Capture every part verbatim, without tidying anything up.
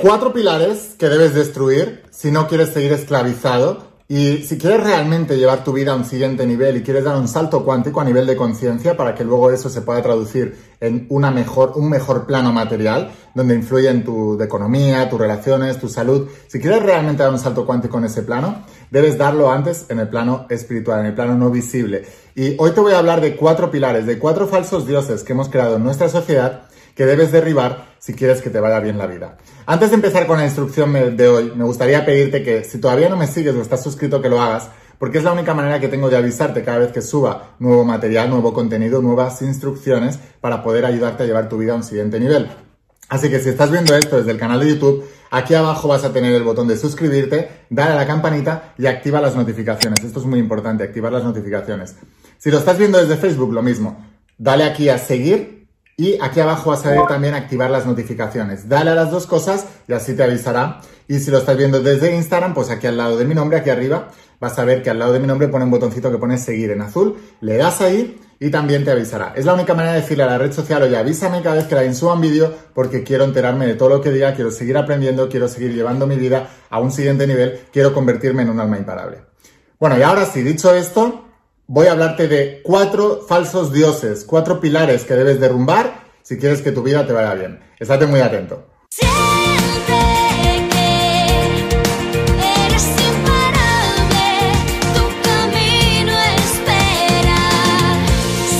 Cuatro pilares que debes destruir si no quieres seguir esclavizado y si quieres realmente llevar tu vida a un siguiente nivel y quieres dar un salto cuántico a nivel de conciencia para que luego eso se pueda traducir en una mejor, un mejor plano material donde influyen tu economía, tus relaciones, tu salud. Si quieres realmente dar un salto cuántico en ese plano, debes darlo antes en el plano espiritual, en el plano no visible. Y hoy te voy a hablar de cuatro pilares, de cuatro falsos dioses que hemos creado en nuestra sociedad que debes derribar si quieres que te vaya bien la vida. Antes de empezar con la instrucción de hoy, me gustaría pedirte que si todavía no me sigues o estás suscrito, que lo hagas, porque es la única manera que tengo de avisarte cada vez que suba nuevo material, nuevo contenido, nuevas instrucciones para poder ayudarte a llevar tu vida a un siguiente nivel. Así que si estás viendo esto desde el canal de YouTube, aquí abajo vas a tener el botón de suscribirte, dale a la campanita y activa las notificaciones. Esto es muy importante, activar las notificaciones. Si lo estás viendo desde Facebook, lo mismo. Dale aquí a seguir. Y aquí abajo vas a ver también activar las notificaciones. Dale a las dos cosas y así te avisará. Y si lo estás viendo desde Instagram, pues aquí al lado de mi nombre, aquí arriba, vas a ver que al lado de mi nombre pone un botoncito que pone seguir en azul. Le das ahí y también te avisará. Es la única manera de decirle a la red social, oye, avísame cada vez que alguien suba un vídeo porque quiero enterarme de todo lo que diga, quiero seguir aprendiendo, quiero seguir llevando mi vida a un siguiente nivel, quiero convertirme en un alma imparable. Bueno, y ahora sí, dicho esto, voy a hablarte de cuatro falsos dioses, cuatro pilares que debes derrumbar si quieres que tu vida te vaya bien. Estate muy atento. Siente que eres imparable, tu camino espera.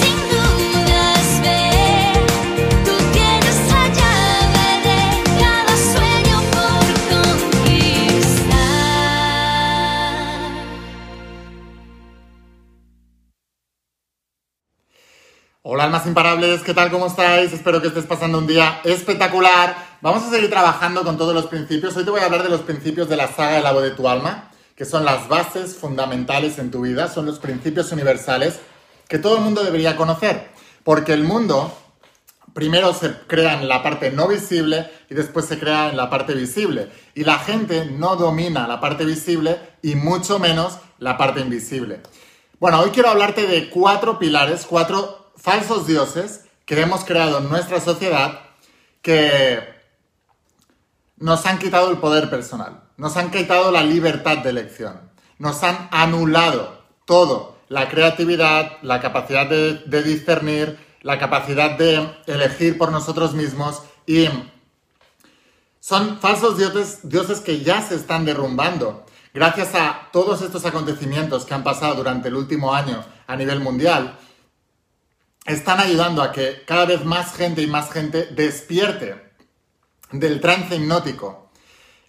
Sin dudas ve, tú tienes la llave de cada sueño por conquistar. Hola almas imparables, ¿qué tal? ¿Cómo estáis? Espero que estés pasando un día espectacular. Vamos a seguir trabajando con todos los principios. Hoy te voy a hablar de los principios de la saga de La Voz de Tu Alma, que son las bases fundamentales en tu vida, son los principios universales que todo el mundo debería conocer, porque el mundo primero se crea en la parte no visible y después se crea en la parte visible. Y la gente no domina la parte visible y mucho menos la parte invisible. Bueno, hoy quiero hablarte de cuatro pilares, cuatro falsos dioses que hemos creado en nuestra sociedad que nos han quitado el poder personal, nos han quitado la libertad de elección, nos han anulado todo, la creatividad, la capacidad de, de discernir, la capacidad de elegir por nosotros mismos y son falsos dioses, dioses que ya se están derrumbando. Gracias a todos estos acontecimientos que han pasado durante el último año a nivel mundial, están ayudando a que cada vez más gente y más gente despierte del trance hipnótico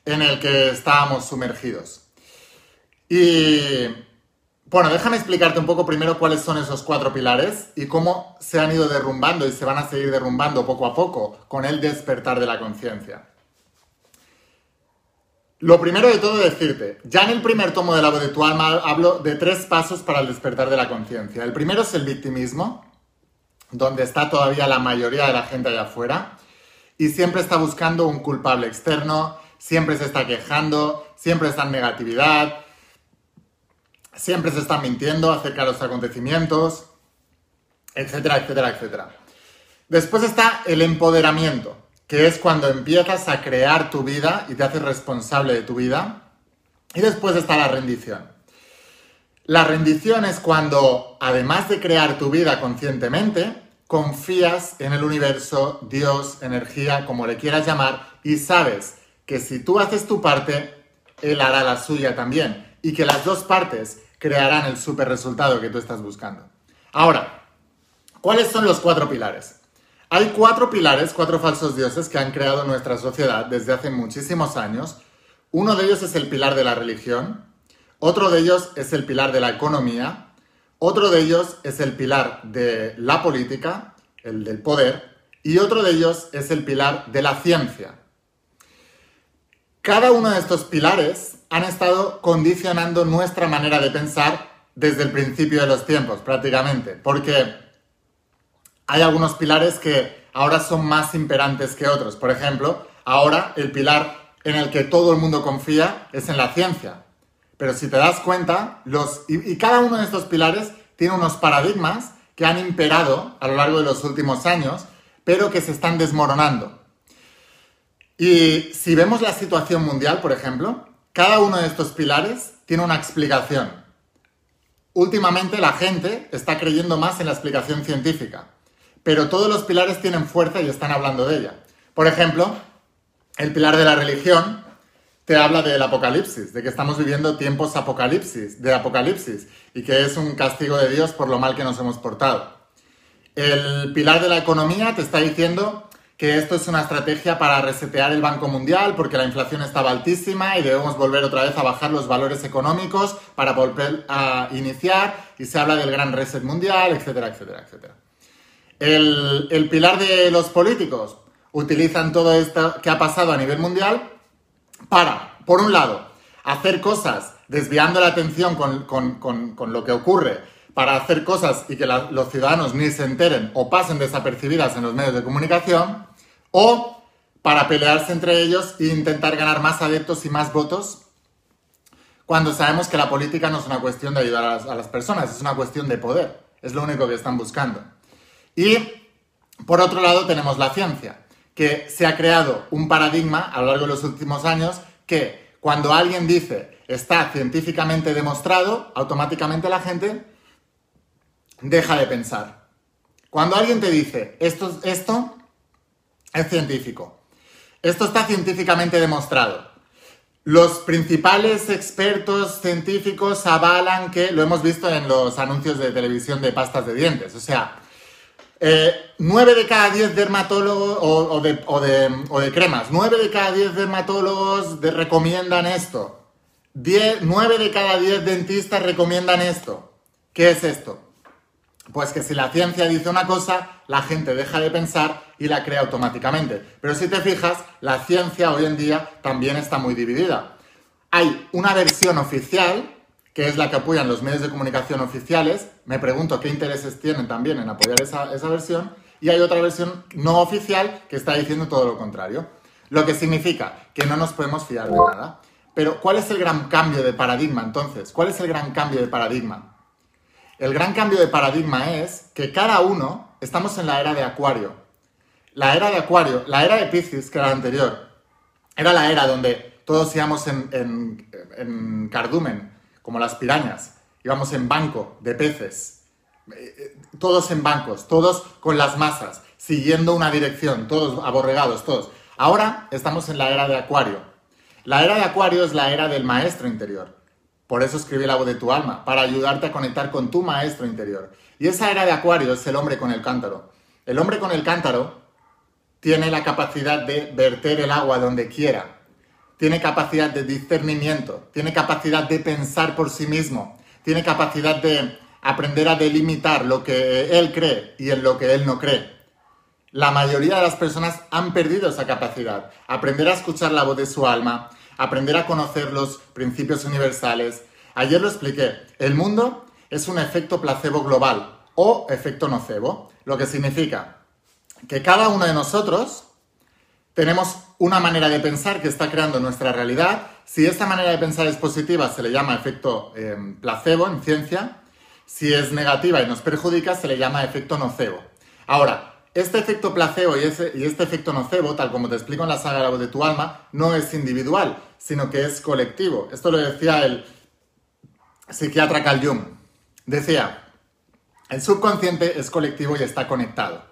en el que estábamos sumergidos. Y bueno, déjame explicarte un poco primero cuáles son esos cuatro pilares y cómo se han ido derrumbando y se van a seguir derrumbando poco a poco con el despertar de la conciencia. Lo primero de todo decirte, ya en el primer tomo de La Voz de Tu Alma hablo de tres pasos para el despertar de la conciencia. El primero es el victimismo, donde está todavía la mayoría de la gente allá afuera y siempre está buscando un culpable externo, siempre se está quejando, siempre está en negatividad, siempre se está mintiendo acerca de los acontecimientos, etcétera, etcétera, etcétera. Después está el empoderamiento, que es cuando empiezas a crear tu vida y te haces responsable de tu vida. Y después está la rendición. La rendición es cuando, además de crear tu vida conscientemente, confías en el universo, Dios, energía, como le quieras llamar, y sabes que si tú haces tu parte, Él hará la suya también, y que las dos partes crearán el super resultado que tú estás buscando. Ahora, ¿cuáles son los cuatro pilares? Hay cuatro pilares, cuatro falsos dioses que han creado nuestra sociedad desde hace muchísimos años. Uno de ellos es el pilar de la religión. Otro de ellos es el pilar de la economía, otro de ellos es el pilar de la política, el del poder, y otro de ellos es el pilar de la ciencia. Cada uno de estos pilares han estado condicionando nuestra manera de pensar desde el principio de los tiempos, prácticamente, porque hay algunos pilares que ahora son más imperantes que otros. Por ejemplo, ahora el pilar en el que todo el mundo confía es en la ciencia. Pero si te das cuenta, los, y, y cada uno de estos pilares tiene unos paradigmas que han imperado a lo largo de los últimos años, pero que se están desmoronando. Y si vemos la situación mundial, por ejemplo, cada uno de estos pilares tiene una explicación. Últimamente la gente está creyendo más en la explicación científica, pero todos los pilares tienen fuerza y están hablando de ella. Por ejemplo, el pilar de la religión te habla del apocalipsis, de que estamos viviendo tiempos apocalipsis, de apocalipsis, y que es un castigo de Dios por lo mal que nos hemos portado. El pilar de la economía te está diciendo que esto es una estrategia para resetear el Banco Mundial porque la inflación estaba altísima y debemos volver otra vez a bajar los valores económicos para volver a iniciar, y se habla del gran reset mundial, etcétera, etcétera, etcétera. El, el pilar de los políticos utilizan todo esto que ha pasado a nivel mundial para, por un lado, hacer cosas desviando la atención con, con, con, con lo que ocurre, para hacer cosas y que la, los ciudadanos ni se enteren o pasen desapercibidas en los medios de comunicación, o para pelearse entre ellos e intentar ganar más adeptos y más votos, cuando sabemos que la política no es una cuestión de ayudar a las, a las personas, es una cuestión de poder, es lo único que están buscando. Y, por otro lado, tenemos la ciencia, que se ha creado un paradigma a lo largo de los últimos años que, cuando alguien dice está científicamente demostrado, automáticamente la gente deja de pensar. Cuando alguien te dice esto, esto es científico, esto está científicamente demostrado, los principales expertos científicos avalan que, lo hemos visto en los anuncios de televisión de pastas de dientes, o sea, eh, nueve de cada diez dermatólogos o, o, de, o, de, o de cremas, nueve de cada diez dermatólogos de, recomiendan esto, diez, nueve de cada diez dentistas recomiendan esto. ¿Qué es esto? Pues que si la ciencia dice una cosa, la gente deja de pensar y la cree automáticamente. Pero si te fijas, la ciencia hoy en día también está muy dividida. Hay una versión oficial, que es la que apoyan los medios de comunicación oficiales. Me pregunto qué intereses tienen también en apoyar esa, esa versión. Y hay otra versión no oficial que está diciendo todo lo contrario. Lo que significa que no nos podemos fiar de nada. Pero ¿cuál es el gran cambio de paradigma entonces? ¿Cuál es el gran cambio de paradigma? El gran cambio de paradigma es que cada uno, estamos en la era de Acuario. La era de Acuario, la era de Piscis, que era la anterior, era la era donde todos íbamos en, en, en cardumen, como las pirañas, íbamos en banco de peces, todos en bancos, todos con las masas, siguiendo una dirección, todos aborregados, todos. Ahora estamos en la era de Acuario. La era de Acuario es la era del maestro interior. Por eso escribí La Voz de Tu Alma, para ayudarte a conectar con tu maestro interior. Y esa era de Acuario es el hombre con el cántaro. El hombre con el cántaro tiene la capacidad de verter el agua donde quiera. Tiene capacidad de discernimiento. Tiene capacidad de pensar por sí mismo. Tiene capacidad de aprender a delimitar lo que él cree y en lo que él no cree. La mayoría de las personas han perdido esa capacidad. Aprender a escuchar la voz de su alma, aprender a conocer los principios universales. Ayer lo expliqué. El mundo es un efecto placebo global o efecto nocebo, lo que significa que cada uno de nosotros tenemos una manera de pensar que está creando nuestra realidad. Si esta manera de pensar es positiva, se le llama efecto eh, placebo en ciencia. Si es negativa y nos perjudica, se le llama efecto nocebo. Ahora, este efecto placebo y, ese, y este efecto nocebo, tal como te explico en la saga La Voz de tu Alma, no es individual, sino que es colectivo. Esto lo decía el psiquiatra Carl Jung. Decía, el subconsciente es colectivo y está conectado.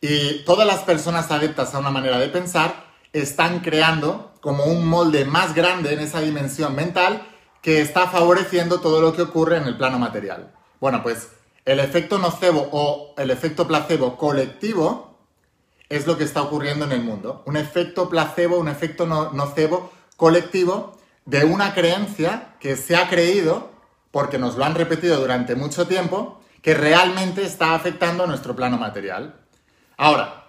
Y todas las personas adeptas a una manera de pensar están creando como un molde más grande en esa dimensión mental que está favoreciendo todo lo que ocurre en el plano material. Bueno, pues el efecto nocebo o el efecto placebo colectivo es lo que está ocurriendo en el mundo. Un efecto placebo, un efecto no, nocebo colectivo de una creencia que se ha creído, porque nos lo han repetido durante mucho tiempo, que realmente está afectando a nuestro plano material. Ahora,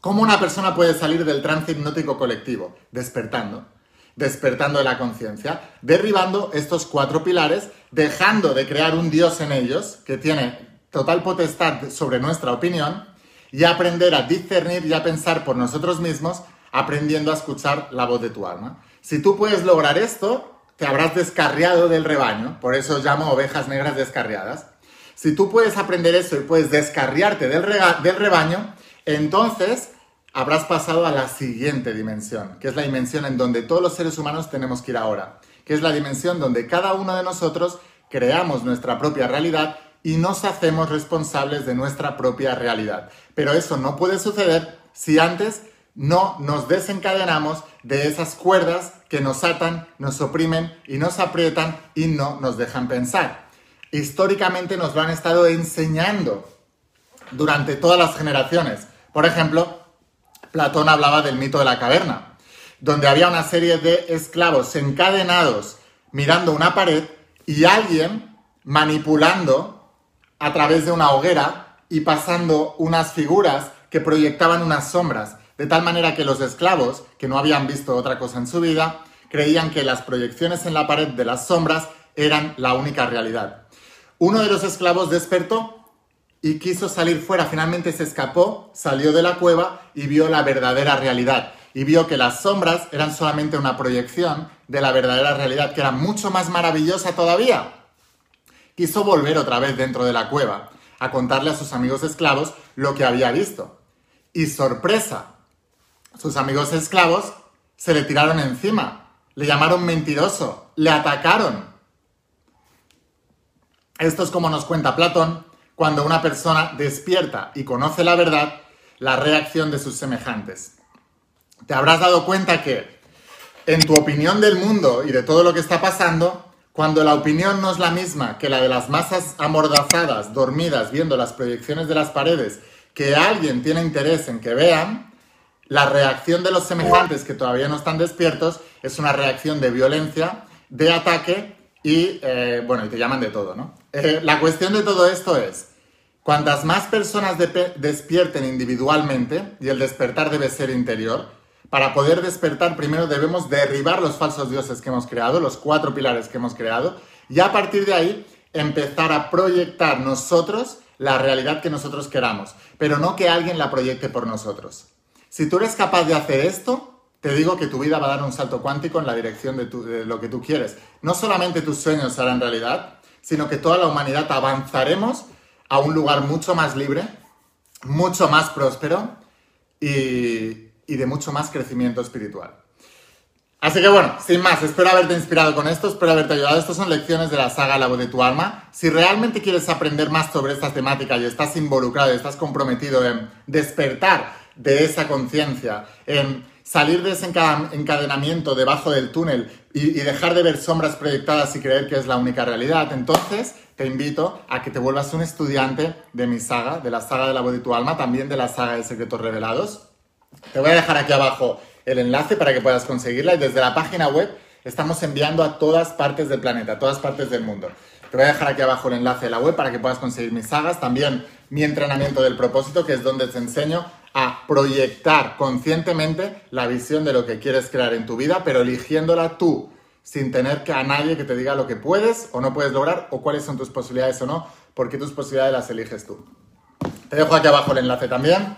¿cómo una persona puede salir del trance hipnótico colectivo? Despertando. Despertando de la conciencia, derribando estos cuatro pilares, dejando de crear un Dios en ellos, que tiene total potestad sobre nuestra opinión, y aprender a discernir y a pensar por nosotros mismos, aprendiendo a escuchar la voz de tu alma. Si tú puedes lograr esto, te habrás descarriado del rebaño, por eso llamo ovejas negras descarriadas. Si tú puedes aprender eso y puedes descarriarte del, del rebaño, entonces habrás pasado a la siguiente dimensión, que es la dimensión en donde todos los seres humanos tenemos que ir ahora, que es la dimensión donde cada uno de nosotros creamos nuestra propia realidad y nos hacemos responsables de nuestra propia realidad. Pero eso no puede suceder si antes no nos desencadenamos de esas cuerdas que nos atan, nos oprimen y nos aprietan y no nos dejan pensar. Históricamente nos lo han estado enseñando durante todas las generaciones. Por ejemplo, Platón hablaba del mito de la caverna, donde había una serie de esclavos encadenados mirando una pared y alguien manipulando a través de una hoguera y pasando unas figuras que proyectaban unas sombras, de tal manera que los esclavos, que no habían visto otra cosa en su vida, creían que las proyecciones en la pared de las sombras eran la única realidad. Uno de los esclavos despertó y quiso salir fuera. Finalmente se escapó, salió de la cueva y vio la verdadera realidad. Y vio que las sombras eran solamente una proyección de la verdadera realidad, que era mucho más maravillosa todavía. Quiso volver otra vez dentro de la cueva a contarle a sus amigos esclavos lo que había visto. Y sorpresa, sus amigos esclavos se le tiraron encima, le llamaron mentiroso, le atacaron. Esto es como nos cuenta Platón, cuando una persona despierta y conoce la verdad, la reacción de sus semejantes. Te habrás dado cuenta que, en tu opinión del mundo y de todo lo que está pasando, cuando la opinión no es la misma que la de las masas amordazadas, dormidas, viendo las proyecciones de las paredes, que alguien tiene interés en que vean, la reacción de los semejantes que todavía no están despiertos es una reacción de violencia, de ataque y, eh, bueno, y te llaman de todo, ¿no? Eh, la cuestión de todo esto es, cuantas más personas de- despierten individualmente, y el despertar debe ser interior, para poder despertar primero debemos derribar los falsos dioses que hemos creado, los cuatro pilares que hemos creado, y a partir de ahí empezar a proyectar nosotros la realidad que nosotros queramos, pero no que alguien la proyecte por nosotros. Si tú eres capaz de hacer esto, te digo que tu vida va a dar un salto cuántico en la dirección de, tu, de lo que tú quieres. No solamente tus sueños se harán realidad, sino que toda la humanidad avanzaremos a un lugar mucho más libre, mucho más próspero y, y de mucho más crecimiento espiritual. Así que bueno, sin más, espero haberte inspirado con esto, espero haberte ayudado. Estas son lecciones de la saga La Voz de Tu Alma. Si realmente quieres aprender más sobre esta temática y estás involucrado y estás comprometido en despertar de esa conciencia, en salir de ese encadenamiento debajo del túnel y, y dejar de ver sombras proyectadas y creer que es la única realidad, entonces te invito a que te vuelvas un estudiante de mi saga, de la saga de La Voz de Tu Alma, también de la saga de Secretos Revelados. Te voy a dejar aquí abajo el enlace para que puedas conseguirla y desde la página web estamos enviando a todas partes del planeta, a todas partes del mundo. Te voy a dejar aquí abajo el enlace de la web para que puedas conseguir mis sagas, también mi entrenamiento del propósito, que es donde te enseño a proyectar conscientemente la visión de lo que quieres crear en tu vida, pero eligiéndola tú, sin tener que a nadie que te diga lo que puedes o no puedes lograr o cuáles son tus posibilidades o no, porque tus posibilidades las eliges tú. Te dejo aquí abajo el enlace también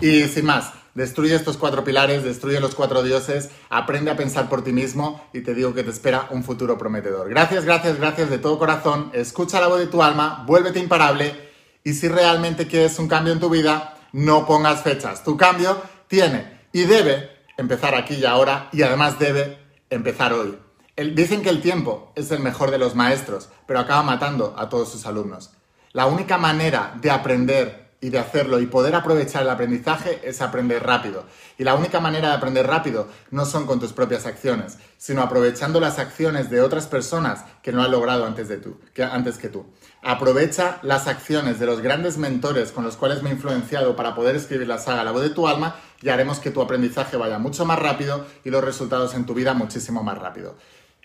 y sin más, destruye estos cuatro pilares, destruye los cuatro dioses, aprende a pensar por ti mismo y te digo que te espera un futuro prometedor. Gracias, gracias, gracias de todo corazón, escucha la voz de tu alma, vuélvete imparable y si realmente quieres un cambio en tu vida, no pongas fechas. Tu cambio tiene y debe empezar aquí y ahora y además debe empezar hoy. El, dicen que el tiempo es el mejor de los maestros, pero acaba matando a todos sus alumnos. La única manera de aprender y de hacerlo y poder aprovechar el aprendizaje es aprender rápido. Y la única manera de aprender rápido no son con tus propias acciones, sino aprovechando las acciones de otras personas que no han logrado antes, de tú, que, antes que tú. Aprovecha las acciones de los grandes mentores con los cuales me he influenciado para poder escribir la saga La Voz de tu Alma y haremos que tu aprendizaje vaya mucho más rápido y los resultados en tu vida muchísimo más rápido.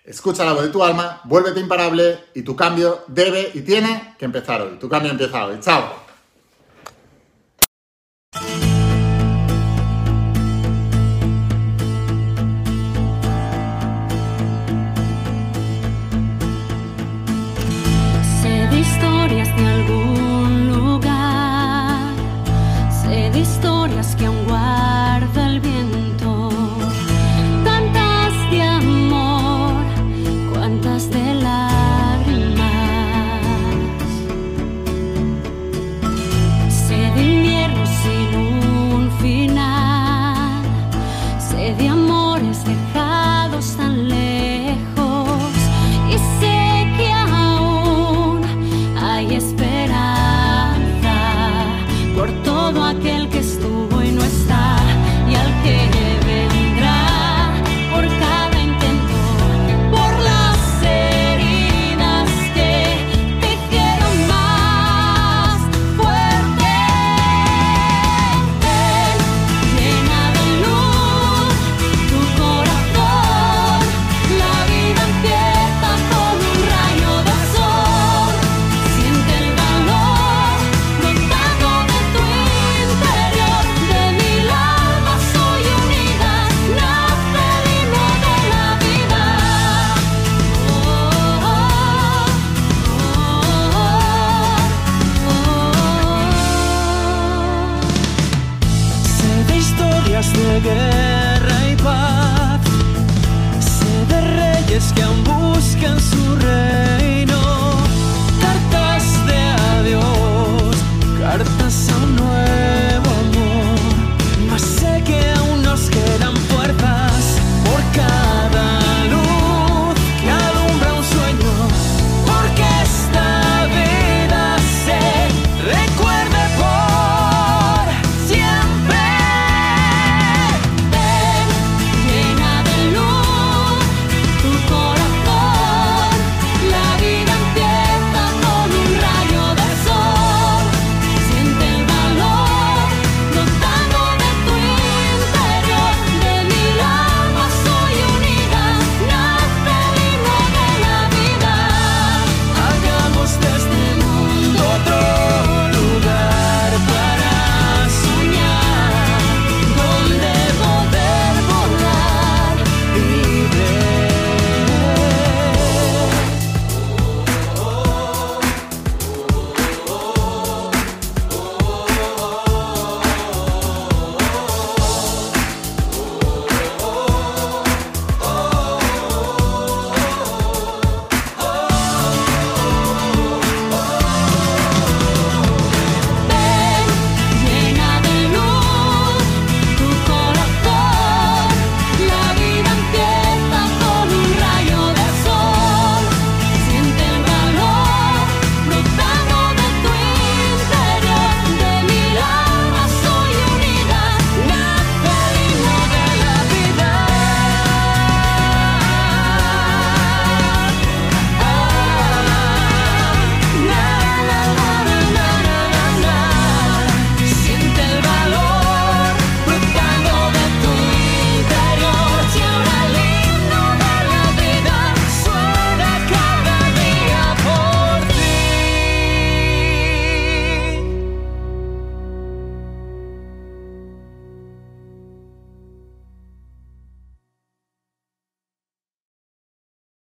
Escucha la voz de tu alma, vuélvete imparable y tu cambio debe y tiene que empezar hoy. Tu cambio empieza hoy. ¡Chao!